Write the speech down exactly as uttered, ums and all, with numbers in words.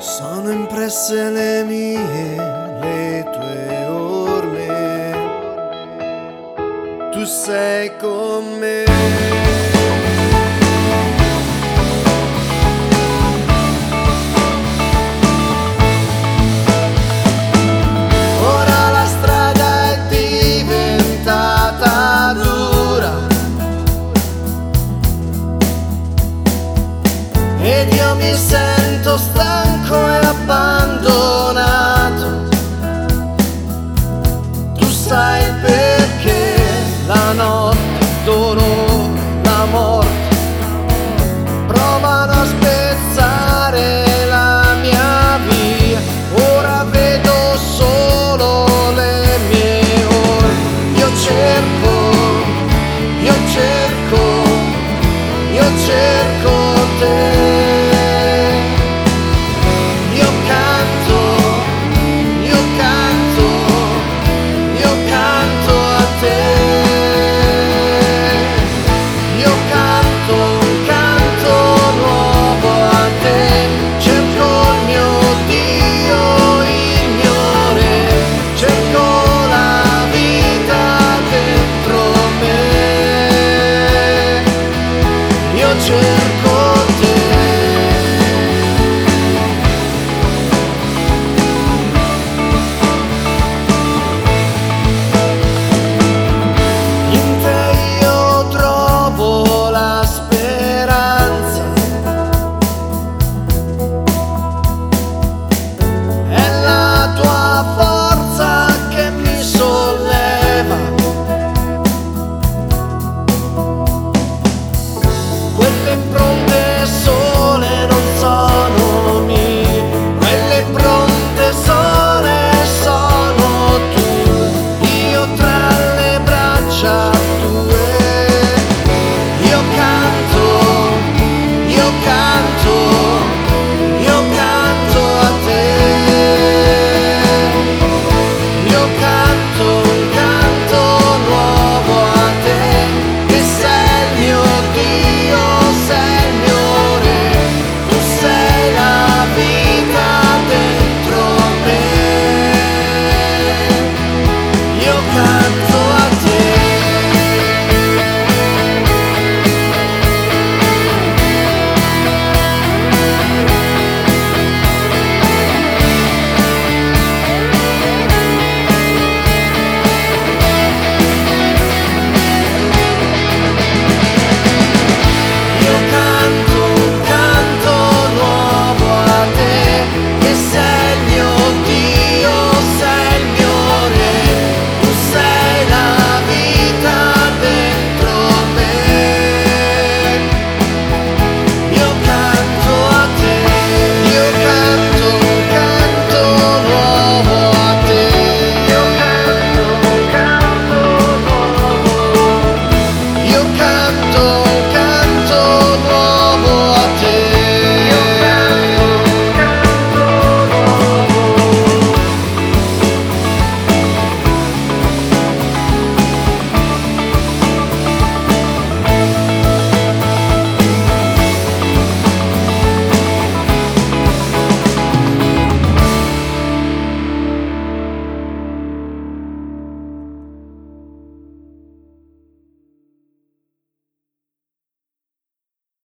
Sono impresse le mie, le tue orme. Tu sei con me. Ed io mi sento stanco e abbandonato. Tu sai perché la notte, il dolore, la morte provano a spezzare la mia via. Ora vedo solo le mie orme. Io cerco, io cerco, io cerco te. Sure.